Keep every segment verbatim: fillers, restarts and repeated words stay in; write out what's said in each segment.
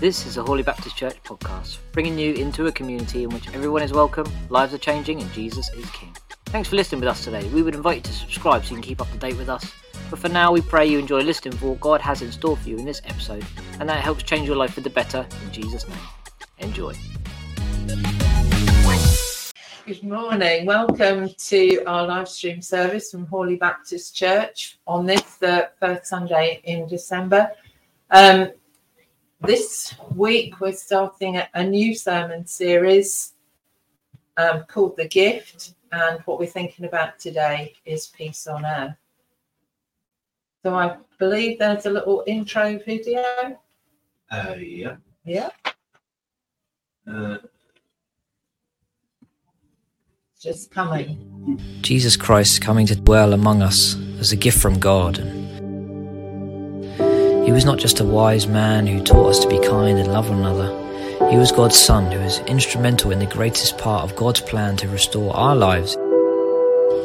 This is the Holy Baptist Church podcast, bringing you into a community in which everyone is welcome, lives are changing, and Jesus is King. Thanks for listening with us today. We would invite you to subscribe so you can keep up to date with us. But for now, we pray you enjoy listening for what God has in store for you in this episode, and that it helps change your life for the better in Jesus' name. Enjoy. Good morning. Welcome to our live stream service from Holy Baptist Church on this, the first Sunday in December. Um, This week we're starting a new sermon series um, called The Gift, and what we're thinking about today is peace on earth. So I believe there's a little intro video. Uh, yeah. Yeah. Uh. Just coming. Jesus Christ coming to dwell among us as a gift from God. He was not just a wise man who taught us to be kind and love one another. He was God's Son, who was instrumental in the greatest part of God's plan to restore our lives.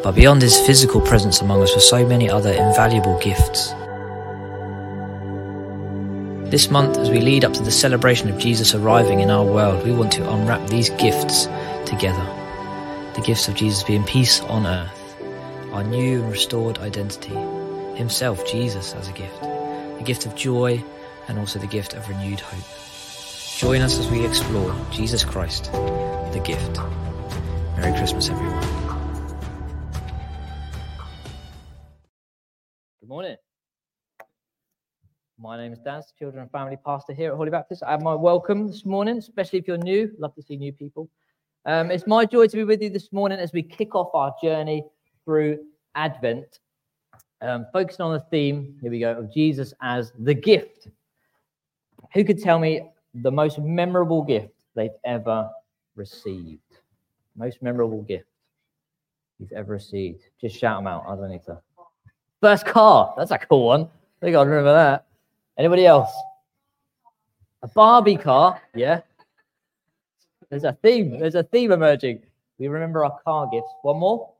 But beyond his physical presence among us were so many other invaluable gifts. This month, as we lead up to the celebration of Jesus arriving in our world, we want to unwrap these gifts together. The gifts of Jesus being peace on earth, our new and restored identity, himself, Jesus, as a gift. The gift of joy, and also the gift of renewed hope. Join us as we explore Jesus Christ, the gift. Merry Christmas, everyone. Good morning. My name is Dazz, Children and Family Pastor here at Holy Baptist. I have my welcome this morning, especially if you're new. Love to see new people. Um, it's my joy to be with you this morning as we kick off our journey through Advent. Um, focusing on the theme, here we go, of Jesus as the gift. Who could tell me the most memorable gift they've ever received? Most memorable gift you've ever received. Just shout them out. I don't need to. First car. That's a cool one. I think I remember that. Anybody else? A Barbie car. Yeah. There's a theme. There's a theme emerging. We remember our car gifts. One more.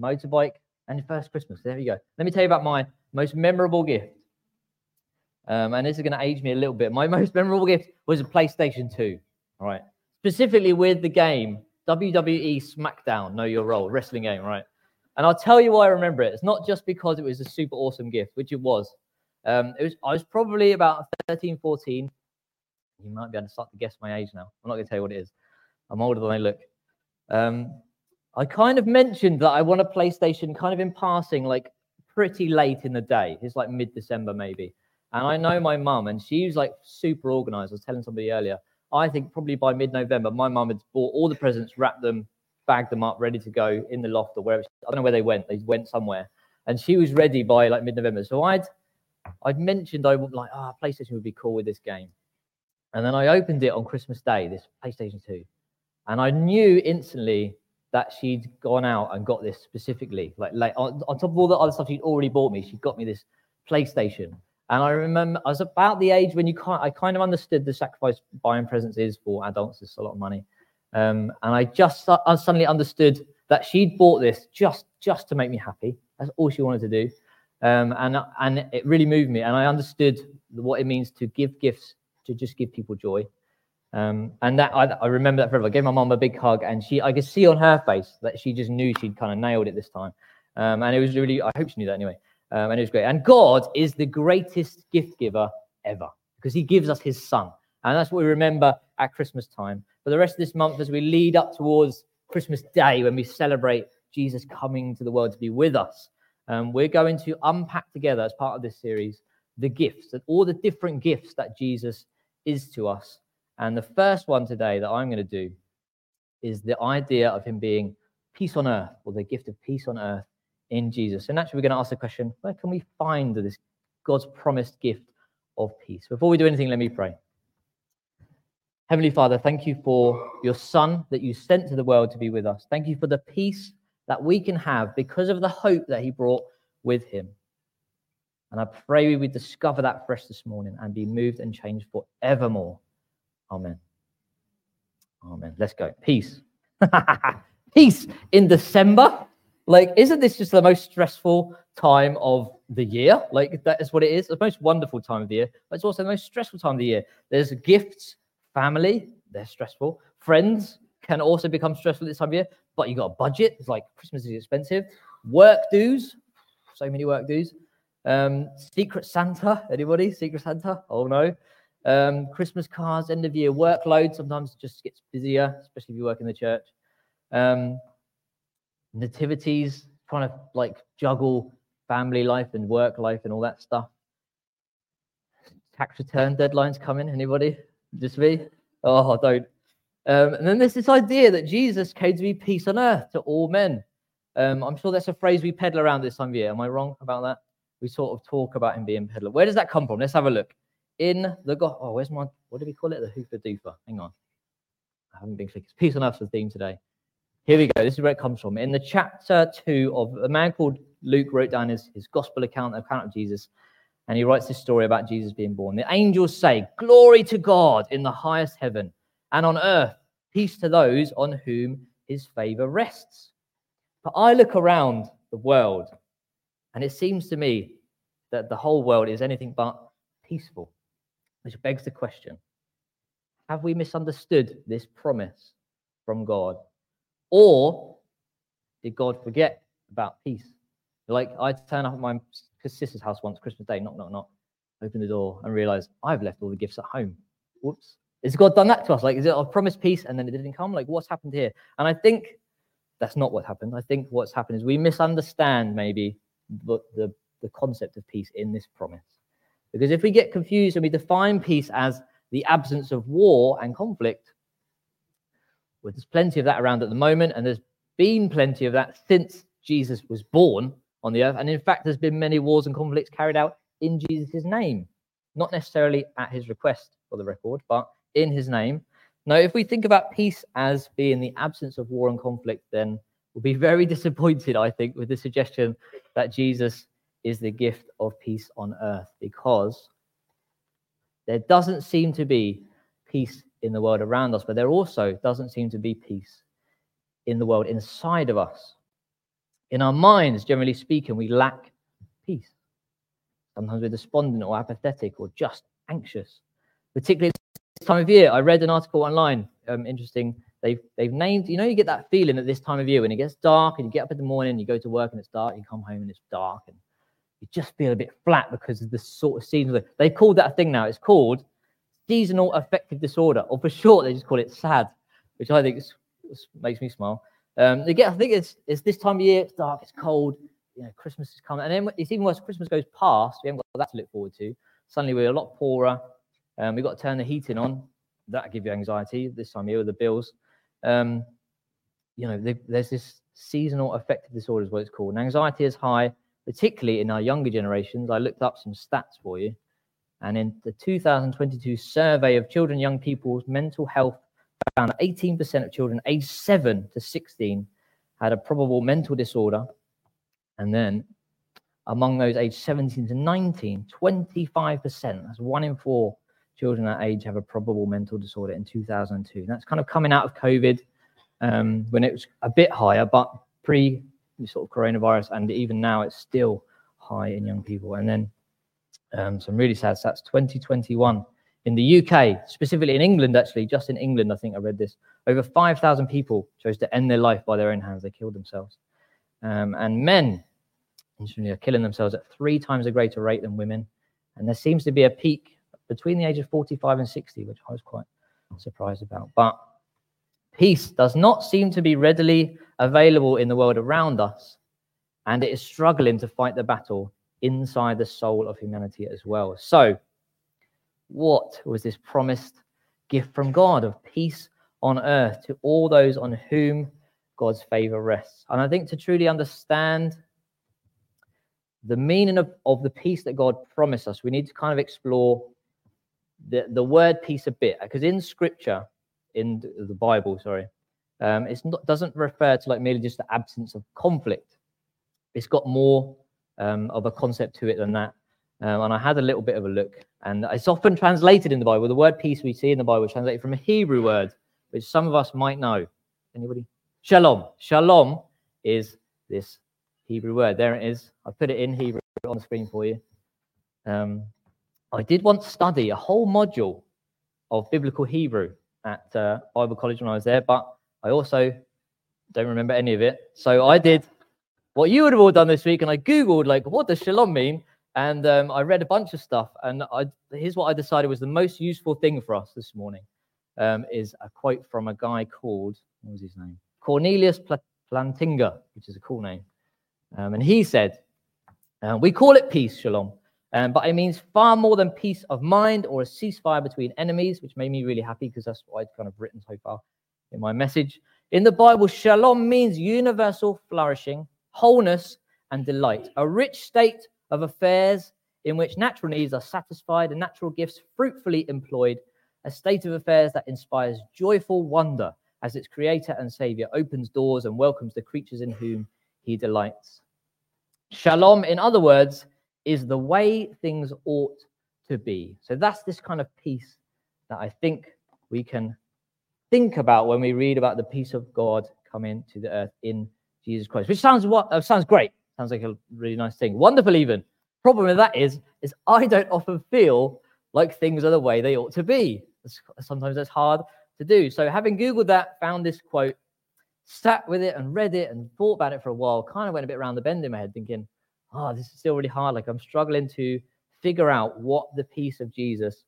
Motorbike. And your first Christmas, there you go. Let me tell you about my most memorable gift. Um, and this is going to age me a little bit. My most memorable gift was a PlayStation two, all right? Specifically with the game, W W E SmackDown, Know Your Role, wrestling game, right? And I'll tell you why I remember it. It's not just because it was a super awesome gift, which it was. Um, it was I was probably about thirteen, fourteen. You might be able to start to guess my age now. I'm not going to tell you what it is. I'm older than I look. Um I kind of mentioned that I won a PlayStation kind of in passing, like pretty late in the day. It's like mid-December maybe. And I know my mum, and she was like super organized. I was telling somebody earlier, I think probably by mid-November, my mum had bought all the presents, wrapped them, bagged them up, ready to go in the loft or wherever. I don't know where they went. They went somewhere. And she was ready by like mid-November. So I'd I'd mentioned I would like, ah, oh, PlayStation would be cool with this game. And then I opened it on Christmas Day, this PlayStation two. And I knew instantly that she'd gone out and got this specifically. Like, like on, on top of all the other stuff she'd already bought me, she got me this PlayStation. And I remember I was about the age when you can't, I kind of understood the sacrifice buying presents is for adults. It's a lot of money. Um, and I just I suddenly understood that she'd bought this just, just to make me happy. That's all she wanted to do. Um, and, and it really moved me. And I understood what it means to give gifts, to just give people joy. Um, and that I, I remember that forever. I gave my mom a big hug, and she I could see on her face that she just knew she'd kind of nailed it this time. Um, and it was really, I hope she knew that anyway. Um, and it was great. And God is the greatest gift giver ever, because he gives us his son. And that's what we remember at Christmas time. But the rest of this month, as we lead up towards Christmas Day, when we celebrate Jesus coming to the world to be with us, um, we're going to unpack together as part of this series the gifts, and all the different gifts that Jesus is to us. And the first one today that I'm going to do is the idea of him being peace on earth, or the gift of peace on earth in Jesus. And actually, we're going to ask the question, where can we find this God's promised gift of peace? Before we do anything, let me pray. Heavenly Father, thank you for your Son that you sent to the world to be with us. Thank you for the peace that we can have because of the hope that he brought with him. And I pray we would discover that fresh this morning and be moved and changed forevermore. Amen. Amen. Let's go. Peace. Peace in December. Like, isn't this just the most stressful time of the year? Like, that is what it is. It's the most wonderful time of the year, but it's also the most stressful time of the year. There's gifts, family, they're stressful. Friends can also become stressful this time of year, but you got a budget. It's like Christmas is expensive. Work dues, so many work dues. Um, Secret Santa, anybody? Secret Santa? Oh, no. Um, Christmas cards, end of year workload. Sometimes it just gets busier, especially if you work in the church. Um, nativities, trying to like juggle family life and work life and all that stuff. Tax return deadlines coming. Anybody? Just me? Oh, don't. Um, and then there's this idea that Jesus came to be peace on earth to all men. Um, I'm sure that's a phrase we peddle around this time of year. Am I wrong about that? We sort of talk about him being peddler. Where does that come from? Let's have a look. In the God, oh, where's my, what do we call it? The Hooper Dooper. Hang on. I haven't been clicking. It's peace on earth for the theme today. Here we go. This is where it comes from. In the chapter two of, a man called Luke wrote down his, his gospel account, the account of Jesus, and he writes this story about Jesus being born. The angels say, "Glory to God in the highest heaven, and on earth, peace to those on whom his favor rests." But I look around the world, and it seems to me that the whole world is anything but peaceful, which begs the question, have we misunderstood this promise from God? Or did God forget about peace? Like, I turn up at my sister's house once, Christmas Day, knock, knock, knock, open the door and realize I've left all the gifts at home. Whoops. Has God done that to us? Like, is it I promised peace and then it didn't come? Like, what's happened here? And I think that's not what happened. I think what's happened is we misunderstand maybe the, the, the concept of peace in this promise. Because if we get confused and we define peace as the absence of war and conflict, well, there's plenty of that around at the moment, and there's been plenty of that since Jesus was born on the earth. And in fact, there's been many wars and conflicts carried out in Jesus' name, not necessarily at his request, for the record, but in his name. Now, if we think about peace as being the absence of war and conflict, then we'll be very disappointed, I think, with the suggestion that Jesus is the gift of peace on earth, because there doesn't seem to be peace in the world around us, but there also doesn't seem to be peace in the world inside of us. In our minds, generally speaking, we lack peace. Sometimes we're despondent or apathetic or just anxious. Particularly this time of year, I read an article online, um, interesting, they've, they've named, you know, you get that feeling at this time of year when it gets dark and you get up in the morning, you go to work and it's dark, you come home and it's dark, and you just feel a bit flat because of the sort of season. They called that a thing now. It's called seasonal affective disorder, or for short, they just call it SAD, which I think is, makes me smile. Um, they get, I think it's it's this time of year. It's dark. It's cold. You know, Christmas is coming, and then it's even worse. Christmas goes past. We haven't got that to look forward to. Suddenly, we're a lot poorer. Um, we've got to turn the heating on. That gives you anxiety this time of year with the bills. Um, you know, they, there's this seasonal affective disorder is what it's called. And anxiety is high, particularly in our younger generations. I looked up some stats for you. And in the two thousand twenty-two survey of children and young people's mental health, found eighteen percent of children aged seven to sixteen had a probable mental disorder. And then among those aged seventeen to nineteen, twenty-five percent, that's one in four children that age have a probable mental disorder in two thousand two. And that's kind of coming out of COVID, um, when it was a bit higher, but pre sort of coronavirus, and even now it's still high in young people. And then um, some really sad stats, twenty twenty-one in the U K, specifically in England, actually, just in England, I think I read this, over five thousand people chose to end their life by their own hands. They killed themselves. Um, and men, interestingly, are killing themselves at three times a greater rate than women. And there seems to be a peak between the age of forty-five and sixty, which I was quite surprised about. But peace does not seem to be readily available in the world around us, and it is struggling to fight the battle inside the soul of humanity as well. So, what was this promised gift from God of peace on earth to all those on whom God's favor rests? And I think to truly understand the meaning of, of the peace that God promised us, we need to kind of explore the, the word peace a bit, because in Scripture, in the Bible, sorry, um, it's not doesn't refer to like merely just the absence of conflict. It's got more um, of a concept to it than that. Um, and I had a little bit of a look, and it's often translated in the Bible. The word peace we see in the Bible is translated from a Hebrew word, which some of us might know. Anybody? Shalom. Shalom is this Hebrew word. There it is. I put it in Hebrew on the screen for you. Um, I did once study a whole module of biblical Hebrew at uh, Bible College when I was there, but I also don't remember any of it. So I did what you would have all done this week, and I Googled, like, what does shalom mean? And um, I read a bunch of stuff, and I, here's what I decided was the most useful thing for us this morning, um, is a quote from a guy called, what was his name? Cornelius Plantinga, which is a cool name. Um, and he said, uh, we call it peace, shalom, um, but it means far more than peace of mind or a ceasefire between enemies, which made me really happy because that's what I'd kind of written so far in my message. In the Bible, shalom means universal flourishing, wholeness, and delight, a rich state of affairs in which natural needs are satisfied and natural gifts fruitfully employed, a state of affairs that inspires joyful wonder as its creator and savior opens doors and welcomes the creatures in whom he delights. Shalom, in other words, is the way things ought to be. So that's this kind of peace that I think we can think about when we read about the peace of God coming to the earth in Jesus Christ, which sounds what uh, sounds great. Sounds like a really nice thing. Wonderful, even. Problem with that is, is I don't often feel like things are the way they ought to be. Sometimes that's hard to do. So having Googled that, found this quote, sat with it and read it and thought about it for a while, kind of went a bit around the bend in my head thinking, oh, this is still really hard. Like, I'm struggling to figure out what the peace of Jesus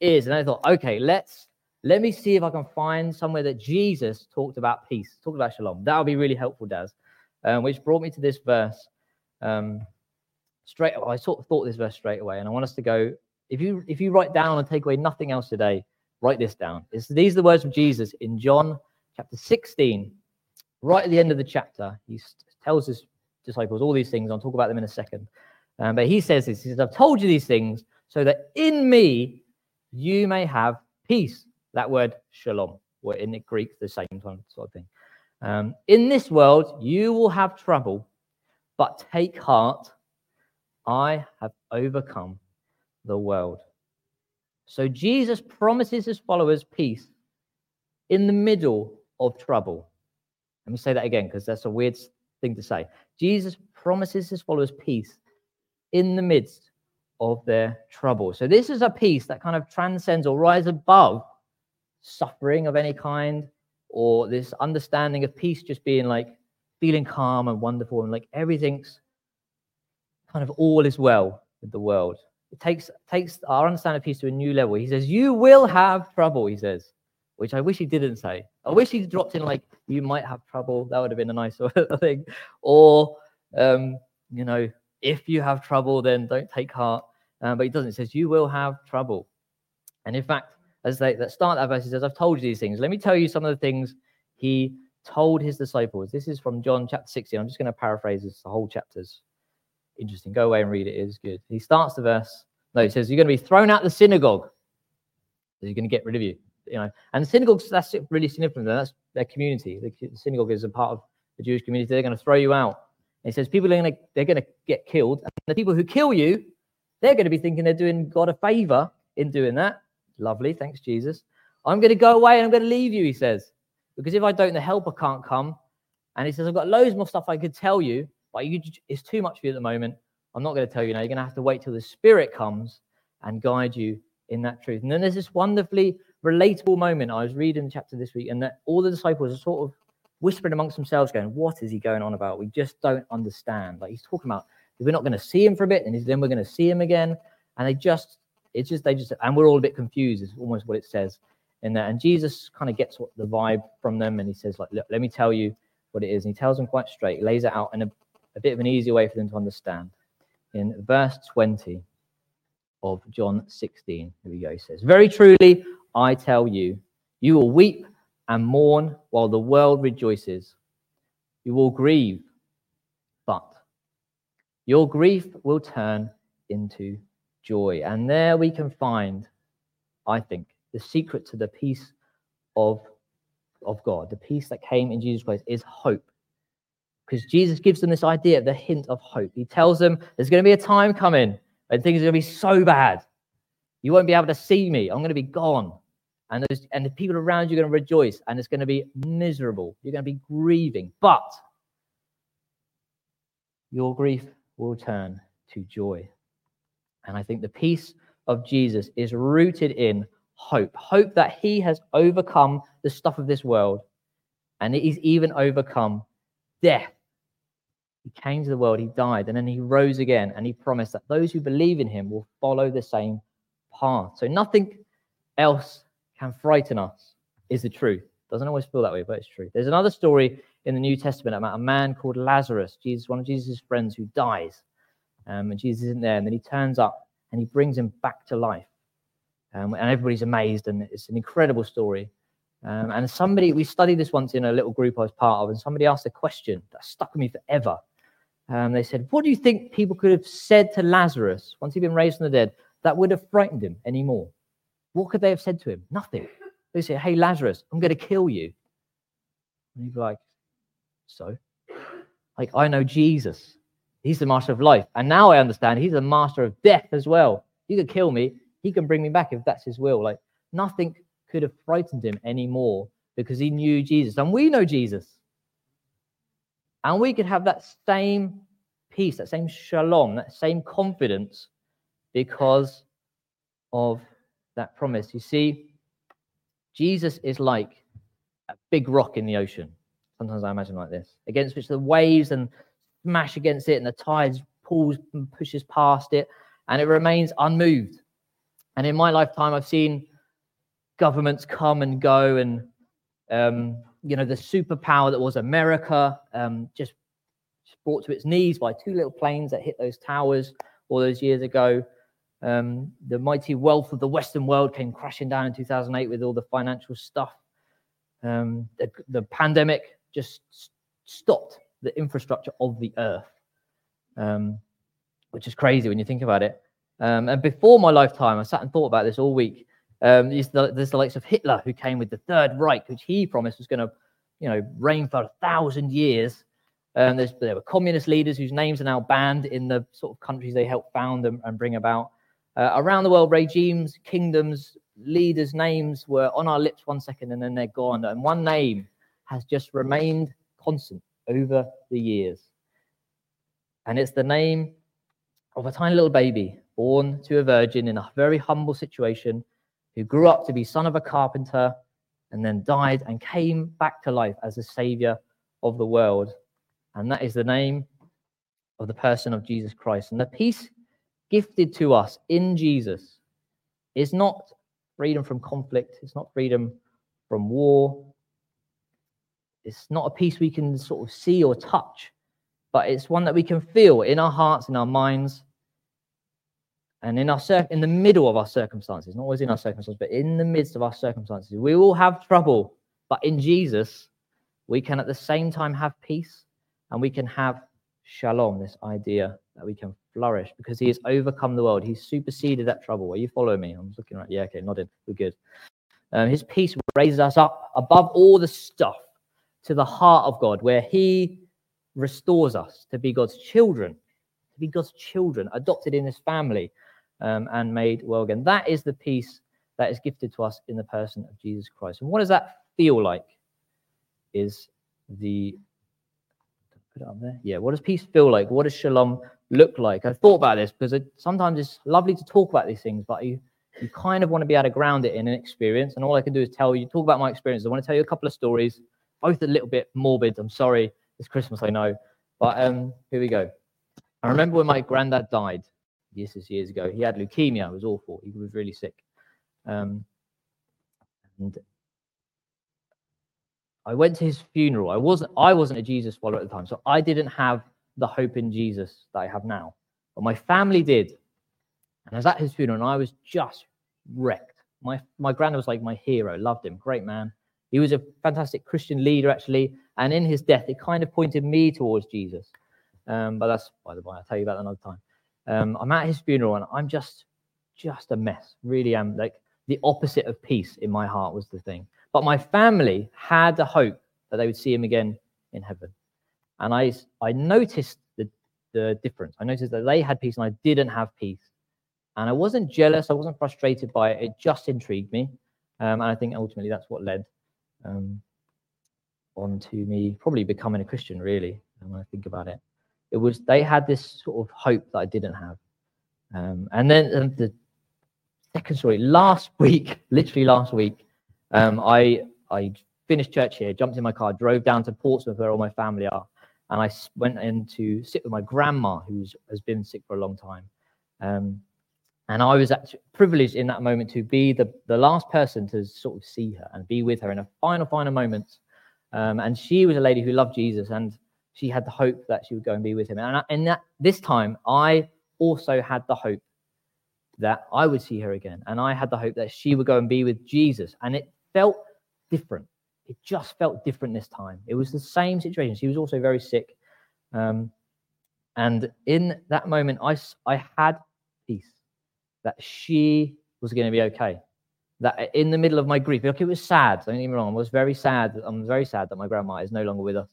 is. And I thought, okay, let's let me see if I can find somewhere that Jesus talked about peace, talked about shalom. That would be really helpful, Dazz. Um, which brought me to this verse um, straight away. I sort of thought this verse straight away, and I want us to go, if you if you write down and take away nothing else today, write this down. It's, these are the words of Jesus in John chapter sixteen, right at the end of the chapter. He tells his disciples all these things. I'll talk about them in a second. Um, but he says this, he says, I've told you these things so that in me you may have peace. That word shalom, or in the Greek, the same sort of thing. Um, in this world, you will have trouble, but take heart, I have overcome the world. So Jesus promises his followers peace in the middle of trouble. Let me say that again, because that's a weird thing to say. Jesus promises his followers peace in the midst of their trouble. So this is a peace that kind of transcends or rises above suffering of any kind, or this understanding of peace just being like feeling calm and wonderful and like everything's kind of all is well with the world. It takes takes our understanding of peace to a new level. He says, you will have trouble, he says, which I wish he didn't say. I wish he dropped in like, you might have trouble. That would have been a nicer thing. Or, um, you know, if you have trouble, then don't take heart. Um, but he doesn't. He says, you will have trouble. And in fact, as they that start that verse, he says, I've told you these things. Let me tell you some of the things he told his disciples. This is from John chapter sixteen. I'm just going to paraphrase this. The whole chapter's interesting. Go away and read it. It is good. He starts the verse. No, he says, you're going to be thrown out of the synagogue. They're going to get rid of you. You know, and the synagogues, that's really significant. That's their community. The synagogue is a part of the Jewish community. They're going to throw you out. And he says, people are going to, they're going to get killed. And the people who kill you, they're going to be thinking they're doing God a favor in doing that. Lovely, thanks, Jesus. I'm going to go away and I'm going to leave you, he says, because if I don't, the helper can't come. And he says, I've got loads more stuff I could tell you, but you, it's too much for you at the moment. I'm not going to tell you now. You're going to have to wait till the Spirit comes and guide you in that truth. And then there's this wonderfully relatable moment. I was reading the chapter this week, and that all the disciples are sort of whispering amongst themselves, going, what is he going on about? We just don't understand. Like, he's talking about, we're not going to see him for a bit, and then we're going to see him again. And they just... It's just, they just, and we're all a bit confused, is almost what it says in there. And Jesus kind of gets what the vibe from them, and he says, like, look, let me tell you what it is. And he tells them quite straight, he lays it out in a, a bit of an easier way for them to understand. In verse twenty of John sixteen, here we go, he says, very truly, I tell you, you will weep and mourn while the world rejoices. You will grieve, but your grief will turn into joy. And there we can find, I think, the secret to the peace of, of God. The peace that came in Jesus Christ is hope. Because Jesus gives them this idea, the hint of hope. He tells them, there's going to be a time coming when things are going to be so bad. You won't be able to see me. I'm going to be gone. And, those, and the people around you are going to rejoice. And it's going to be miserable. You're going to be grieving. But your grief will turn to joy. And I think the peace of Jesus is rooted in hope, hope that he has overcome the stuff of this world, and he's even overcome death. He came to the world, he died, and then he rose again, and he promised that those who believe in him will follow the same path. So nothing else can frighten us, is the truth. Doesn't always feel that way, but it's true. There's another story in the New Testament about a man called Lazarus, Jesus, one of Jesus' friends who dies, um, and Jesus isn't there, and then he turns up and he brings him back to life. Um, and everybody's amazed, and it's an incredible story. Um, and somebody, we studied this once in a little group I was part of, and somebody asked a question that stuck with me forever. Um, they said, what do you think people could have said to Lazarus once he'd been raised from the dead that would have frightened him anymore? What could they have said to him? Nothing. They say, hey, Lazarus, I'm going to kill you. And he'd be like, so? Like, I know Jesus. He's the master of life. And now I understand he's the master of death as well. You could kill me. He can bring me back if that's his will. Like, nothing could have frightened him anymore because he knew Jesus. And we know Jesus. And we could have that same peace, that same shalom, that same confidence because of that promise. You see, Jesus is like a big rock in the ocean. Sometimes I imagine like this, against which the waves and smash against it and the tides pulls and pushes past it and it remains unmoved. And in my lifetime, I've seen governments come and go, and, um, you know, the superpower that was America um, just brought to its knees by two little planes that hit those towers all those years ago. Um, the mighty wealth of the Western world came crashing down in two thousand eight with all the financial stuff. Um, the, the pandemic just stopped the infrastructure of the earth, um, which is crazy when you think about it. Um, and before my lifetime, I sat and thought about this all week. Um, there's, the, there's the likes of Hitler, who came with the Third Reich, which he promised was going to, you know, reign for a thousand years. Um, there's, there were communist leaders whose names are now banned in the sort of countries they helped found and, and bring about. Uh, around the world, regimes, kingdoms, leaders' names were on our lips one second and then they're gone. And one name has just remained constant over the years. And it's the name of a tiny little baby born to a virgin in a very humble situation, who grew up to be son of a carpenter and then died and came back to life as the saviour of the world. And that is the name of the person of Jesus Christ. And the peace gifted to us in Jesus is not freedom from conflict. It's not freedom from war. It's not a peace we can sort of see or touch, but it's one that we can feel in our hearts, in our minds, and in our cir- in the middle of our circumstances, not always in our circumstances, but in the midst of our circumstances. We will have trouble, but in Jesus, we can at the same time have peace, and we can have shalom, this idea that we can flourish because he has overcome the world. He's superseded that trouble. Are you following me? I'm looking right. Yeah, okay, nodded. We're good. Um, his peace raises us up above all the stuff to the heart of God, where he restores us to be God's children, to be God's children, adopted in his family. Um, and made well again. That is the peace that is gifted to us in the person of Jesus Christ. And what does that feel like? Is the put it up there? Yeah. What does peace feel like? What does shalom look like? I thought about this because it, sometimes it's lovely to talk about these things, but you you kind of want to be able to ground it in an experience. And all I can do is tell you, talk about my experience. I want to tell you a couple of stories, both a little bit morbid. I'm sorry, it's Christmas, I know, but um, here we go. I remember when my granddad died. This is years ago. He had leukemia. It was awful. He was really sick. Um, and I went to his funeral. I wasn't I wasn't a Jesus follower at the time, so I didn't have the hope in Jesus that I have now. But my family did. And I was at his funeral, and I was just wrecked. My my granddad was like my hero. Loved him. Great man. He was a fantastic Christian leader, actually. And in his death, it kind of pointed me towards Jesus. Um, but that's, by the way, I'll tell you about that another time. Um, I'm at his funeral and I'm just, just a mess. Really am. Like, the opposite of peace in my heart was the thing. But my family had the hope that they would see him again in heaven. And I, I noticed the, the difference. I noticed that they had peace and I didn't have peace. And I wasn't jealous. I wasn't frustrated by it. It just intrigued me. Um, and I think ultimately that's what led um, on to me probably becoming a Christian, really, when I think about it. it was they had this sort of hope that I didn't have. Um, and then um, the second story, last week, literally last week, um, I I finished church here, jumped in my car, drove down to Portsmouth where all my family are, and I went in to sit with my grandma, who has been sick for a long time. Um, and I was actually privileged in that moment to be the, the last person to sort of see her and be with her in a final, final moment. Um, and she was a lady who loved Jesus, and she had the hope that she would go and be with him. And, I, and that this time, I also had the hope that I would see her again. And I had the hope that she would go and be with Jesus. And it felt different. It just felt different this time. It was the same situation. She was also very sick. Um, and in that moment, I, I had peace that she was going to be okay. That in the middle of my grief, look, it was sad. Don't get me wrong. I was very sad. I'm very sad that my grandma is no longer with us.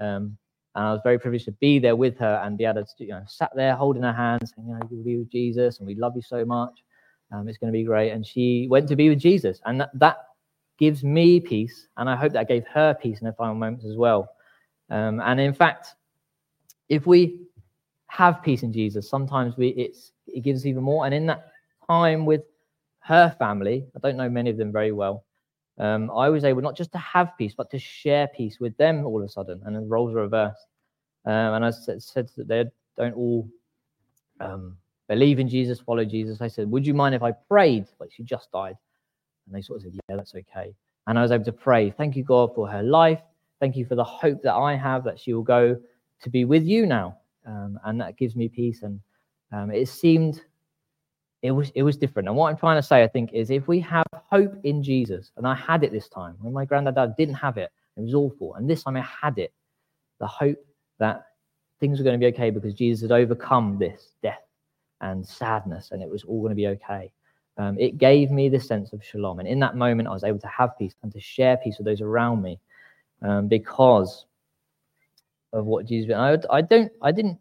Um, and I was very privileged to be there with her and be able to, you know, sat there holding her hands and, you know, you'll be with Jesus and we love you so much. Um, it's going to be great. And she went to be with Jesus. And that, that gives me peace. And I hope that gave her peace in her final moments as well. Um, and in fact, if we have peace in Jesus, sometimes we it's it gives us even more. And in that time with her family, I don't know many of them very well, um, I was able not just to have peace, but to share peace with them all of a sudden, and then roles are reversed. Um, and I said, said that they don't all um, believe in Jesus, follow Jesus. I said, would you mind if I prayed? Like, she just died. And they sort of said, yeah, that's okay. And I was able to pray, thank you, God, for her life. Thank you for the hope that I have that she will go to be with you now. Um, and that gives me peace. And um, it seemed... It was it was different. And what I'm trying to say, I think, is if we have hope in Jesus, and I had it this time, when my granddad didn't have it, it was awful. And this time I had it, the hope that things were going to be okay because Jesus had overcome this death and sadness, and it was all going to be okay. Um, it gave me this sense of shalom. And in that moment, I was able to have peace and to share peace with those around me um, because of what Jesus did. I, I don't, I didn't,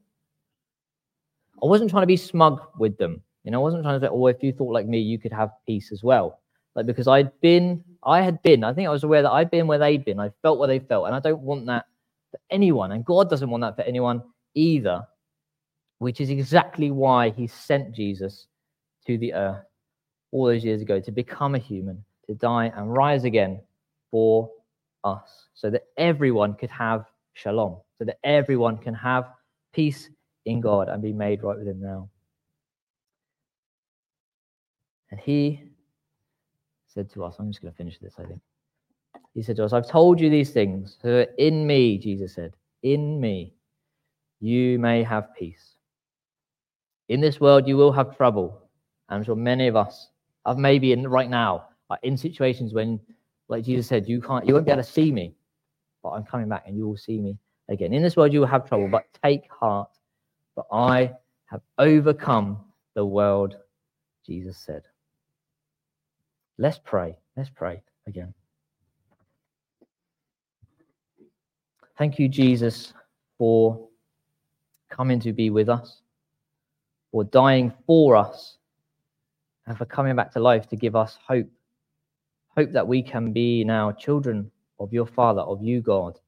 I wasn't trying to be smug with them. You know, I wasn't trying to say, oh, if you thought like me, you could have peace as well. Like, because I'd been, I had been, I think I was aware that I'd been where they'd been. I felt where they felt. And I don't want that for anyone. And God doesn't want that for anyone either, which is exactly why he sent Jesus to the earth all those years ago, to become a human, to die and rise again for us, so that everyone could have shalom, so that everyone can have peace in God and be made right with him now. And he said to us, I'm just going to finish this, I think. He said to us, I've told you these things, so that in me, Jesus said, in me, you may have peace. In this world, you will have trouble. And I'm sure many of us, I've maybe in right now, are in situations when, like Jesus said, you can't, you won't be able to see me, but I'm coming back and you will see me again. In this world, you will have trouble, but take heart, for I have overcome the world, Jesus said. Let's pray. Let's pray again. Thank you, Jesus, for coming to be with us, for dying for us, and for coming back to life to give us hope. Hope that we can be now children of your Father, of you, God.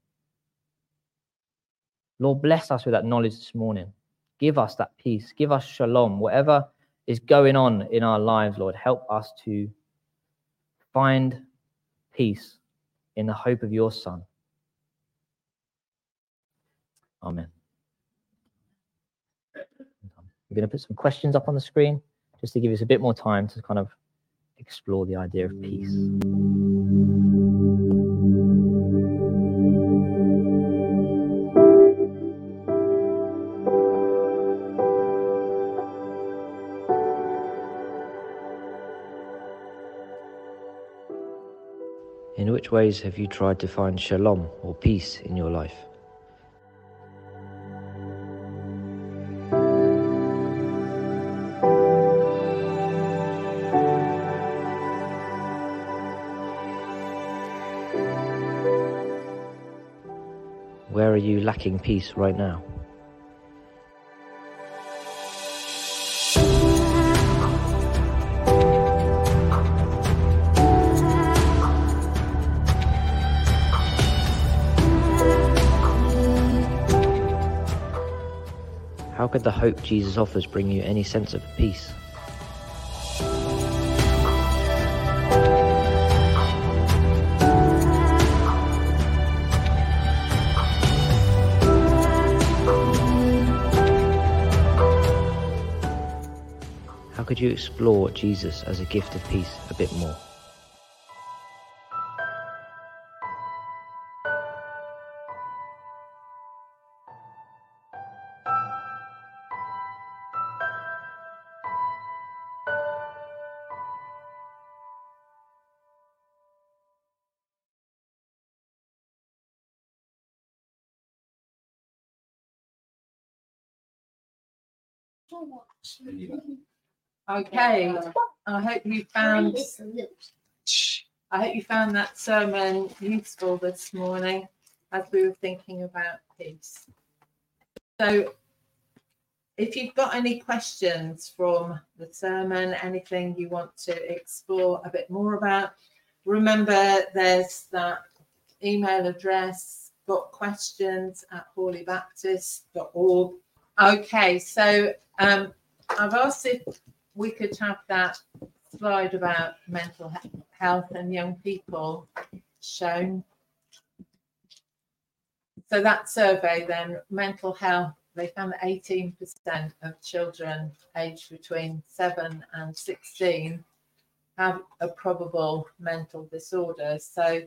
Lord, bless us with that knowledge this morning. Give us that peace. Give us shalom. Whatever is going on in our lives, Lord, help us to find peace in the hope of your Son. Amen. We're going to put some questions up on the screen just to give us a bit more time to kind of explore the idea of peace. In which ways have you tried to find shalom or peace in your life? Where are you lacking peace right now? How could the hope Jesus offers bring you any sense of peace? How could you explore Jesus as a gift of peace a bit more? Okay, I hope you found I hope you found that sermon useful this morning as we were thinking about peace. So if you've got any questions from the sermon, anything you want to explore a bit more about, remember there's that email address, got questions at holy baptist dot org. Okay, so um, I've asked if we could have that slide about mental health and young people shown. So that survey then, mental health, they found that eighteen percent of children aged between seven and sixteen have a probable mental disorder. So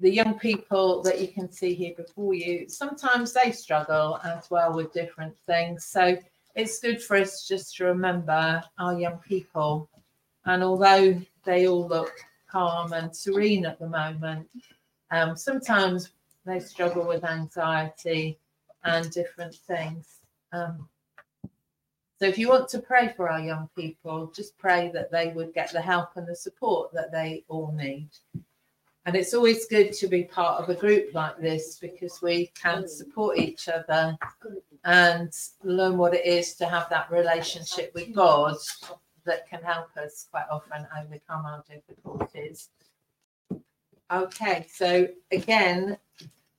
the young people that you can see here before you, sometimes they struggle as well with different things. So it's good for us just to remember our young people. And although they all look calm and serene at the moment, um, sometimes they struggle with anxiety and different things. Um, so if you want to pray for our young people, just pray that they would get the help and the support that they all need. And it's always good to be part of a group like this because we can support each other and learn what it is to have that relationship with God that can help us quite often overcome our difficulties. Okay, so again,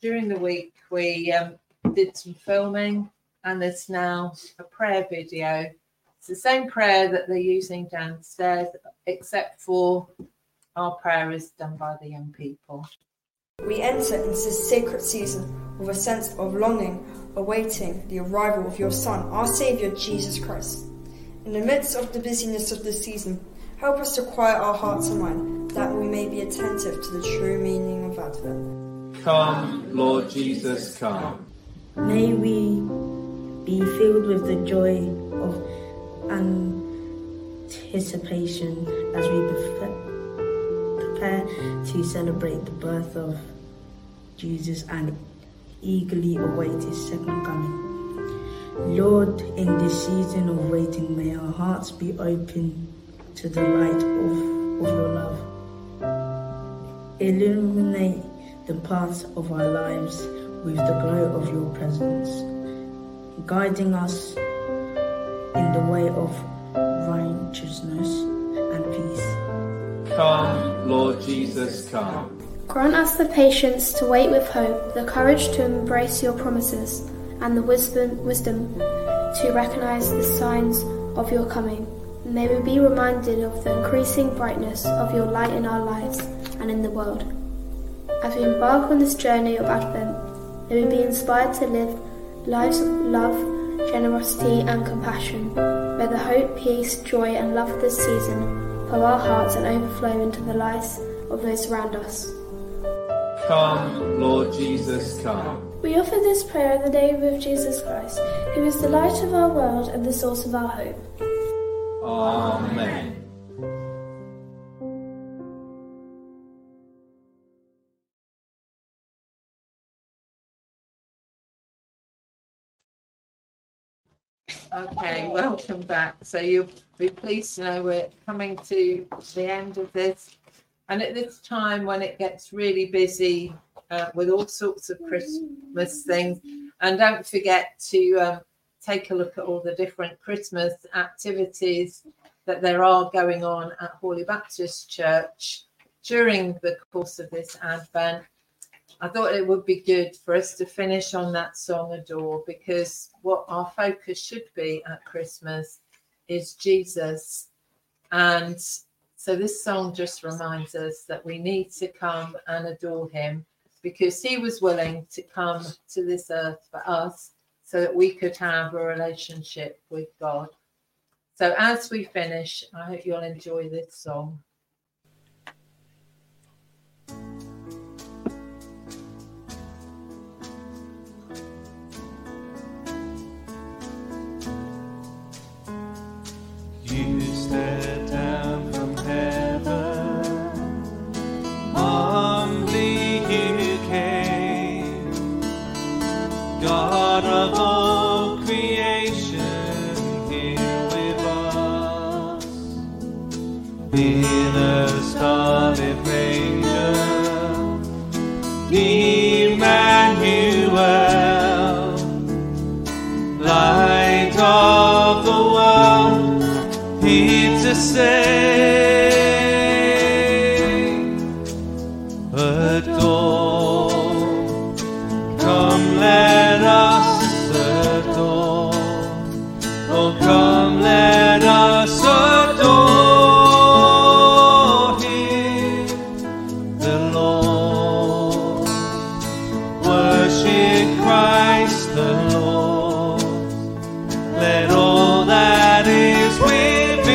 during the week we um, did some filming and there's now a prayer video. It's the same prayer that they're using downstairs, except for our prayer is done by the young people. We enter into this sacred season with a sense of longing, awaiting the arrival of your Son, our Saviour, Jesus Christ. In the midst of the busyness of this season, help us to quiet our hearts and mind, that we may be attentive to the true meaning of Advent. Come, Lord Jesus, come. May we be filled with the joy of anticipation as we perfect to celebrate the birth of Jesus and eagerly await his second coming. Lord, in this season of waiting, may our hearts be open to the light of, of your love. Illuminate the paths of our lives with the glow of your presence, guiding us in the way of righteousness and peace. Come, Lord Jesus, come. Grant us the patience to wait with hope, the courage to embrace your promises, and the wisdom, wisdom to recognise the signs of your coming. May we be reminded of the increasing brightness of your light in our lives and in the world. As we embark on this journey of Advent, may we be inspired to live lives of love, generosity and compassion. May the hope, peace, joy and love of this season fill our hearts and overflow into the lives of those around us. Come, Lord Jesus, come. We offer this prayer in the name of Jesus Christ, who is the light of our world and the source of our hope. Amen. Okay, welcome back. So you'll be pleased to know we're coming to the end of this. And at this time when it gets really busy uh, with all sorts of Christmas things, and don't forget to um, take a look at all the different Christmas activities that there are going on at Holy Baptist Church during the course of this Advent. I thought it would be good for us to finish on that song, Adore, because what our focus should be at Christmas is Jesus. And so this song just reminds us that we need to come and adore him, because he was willing to come to this earth for us so that we could have a relationship with God. So as we finish, I hope you'll enjoy this song. You stare down from heaven, humbly you came, God of all creation, here with us. In a starlit manger, Emmanuel, light of the world, here to sing, adore, come let us adore, oh come let us adore him, the Lord, worship Christ the Lord, let all that is within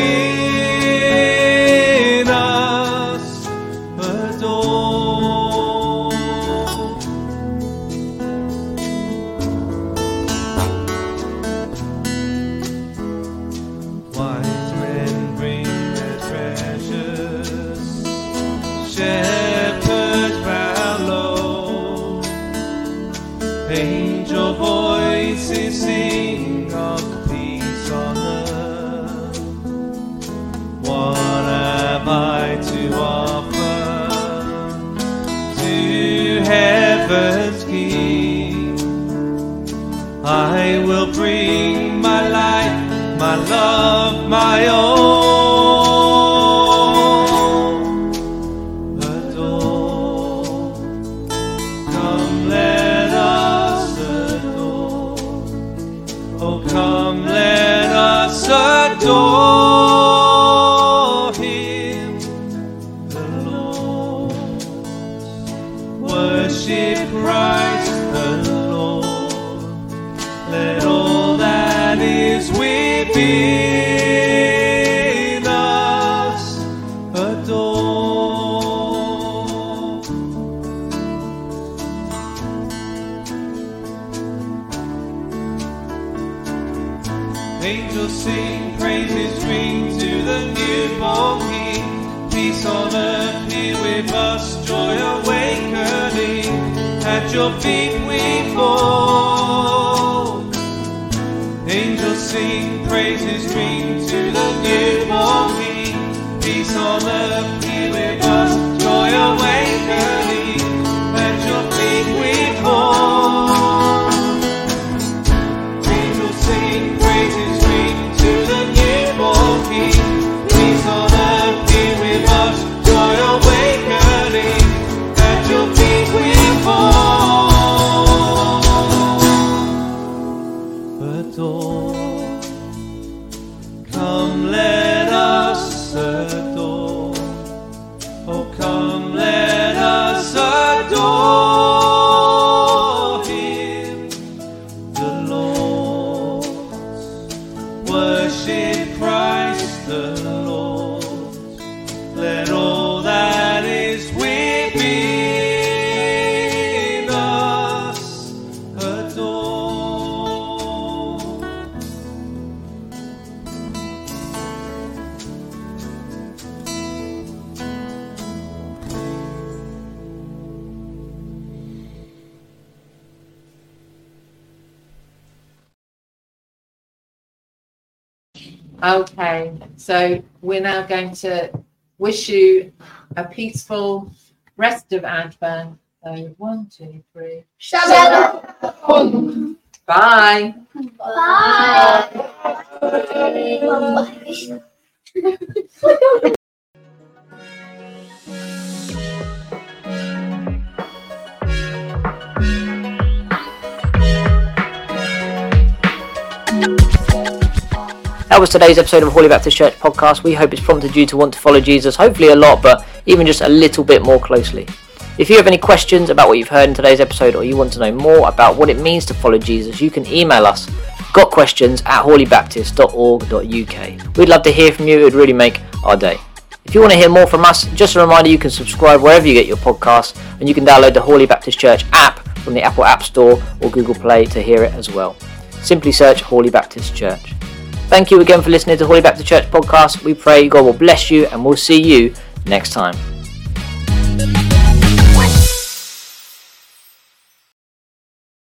heaven's King, I will bring my life, my love, my own. Adore, come let us adore, oh come let us adore. Within us adore. Angels sing, praises ring to the newborn King. Peace on earth here with us, joy awakening. At your feet we fall. Angels sing, praises ring to the newborn King. Peace on earth, here with us, joy awakening. At your feet we fall. Angels sing, praises ring to the newborn King. Peace on earth, here with us, joy awakening. At your feet we fall. Adore. Okay, so we're now going to wish you a peaceful rest of Advent. So one, two, three. Shalom. Shalom. Bye. Bye. Bye. That was today's episode of Holy Baptist Church podcast. We hope it's prompted you to want to follow Jesus, hopefully a lot, but even just a little bit more closely. If you have any questions about what you've heard in today's episode, or you want to know more about what it means to follow Jesus, you can email us got questions at holy baptist dot org dot u k. We'd love to hear from you. It would really make our day. If you want to hear more from us, just a reminder, you can subscribe wherever you get your podcasts, and you can download the Holy Baptist Church app from the Apple App Store or Google Play to hear it as well. Simply search Holy Baptist Church. Thank you again for listening to Holy Baptist Church podcast. We pray God will bless you, and we'll see you next time.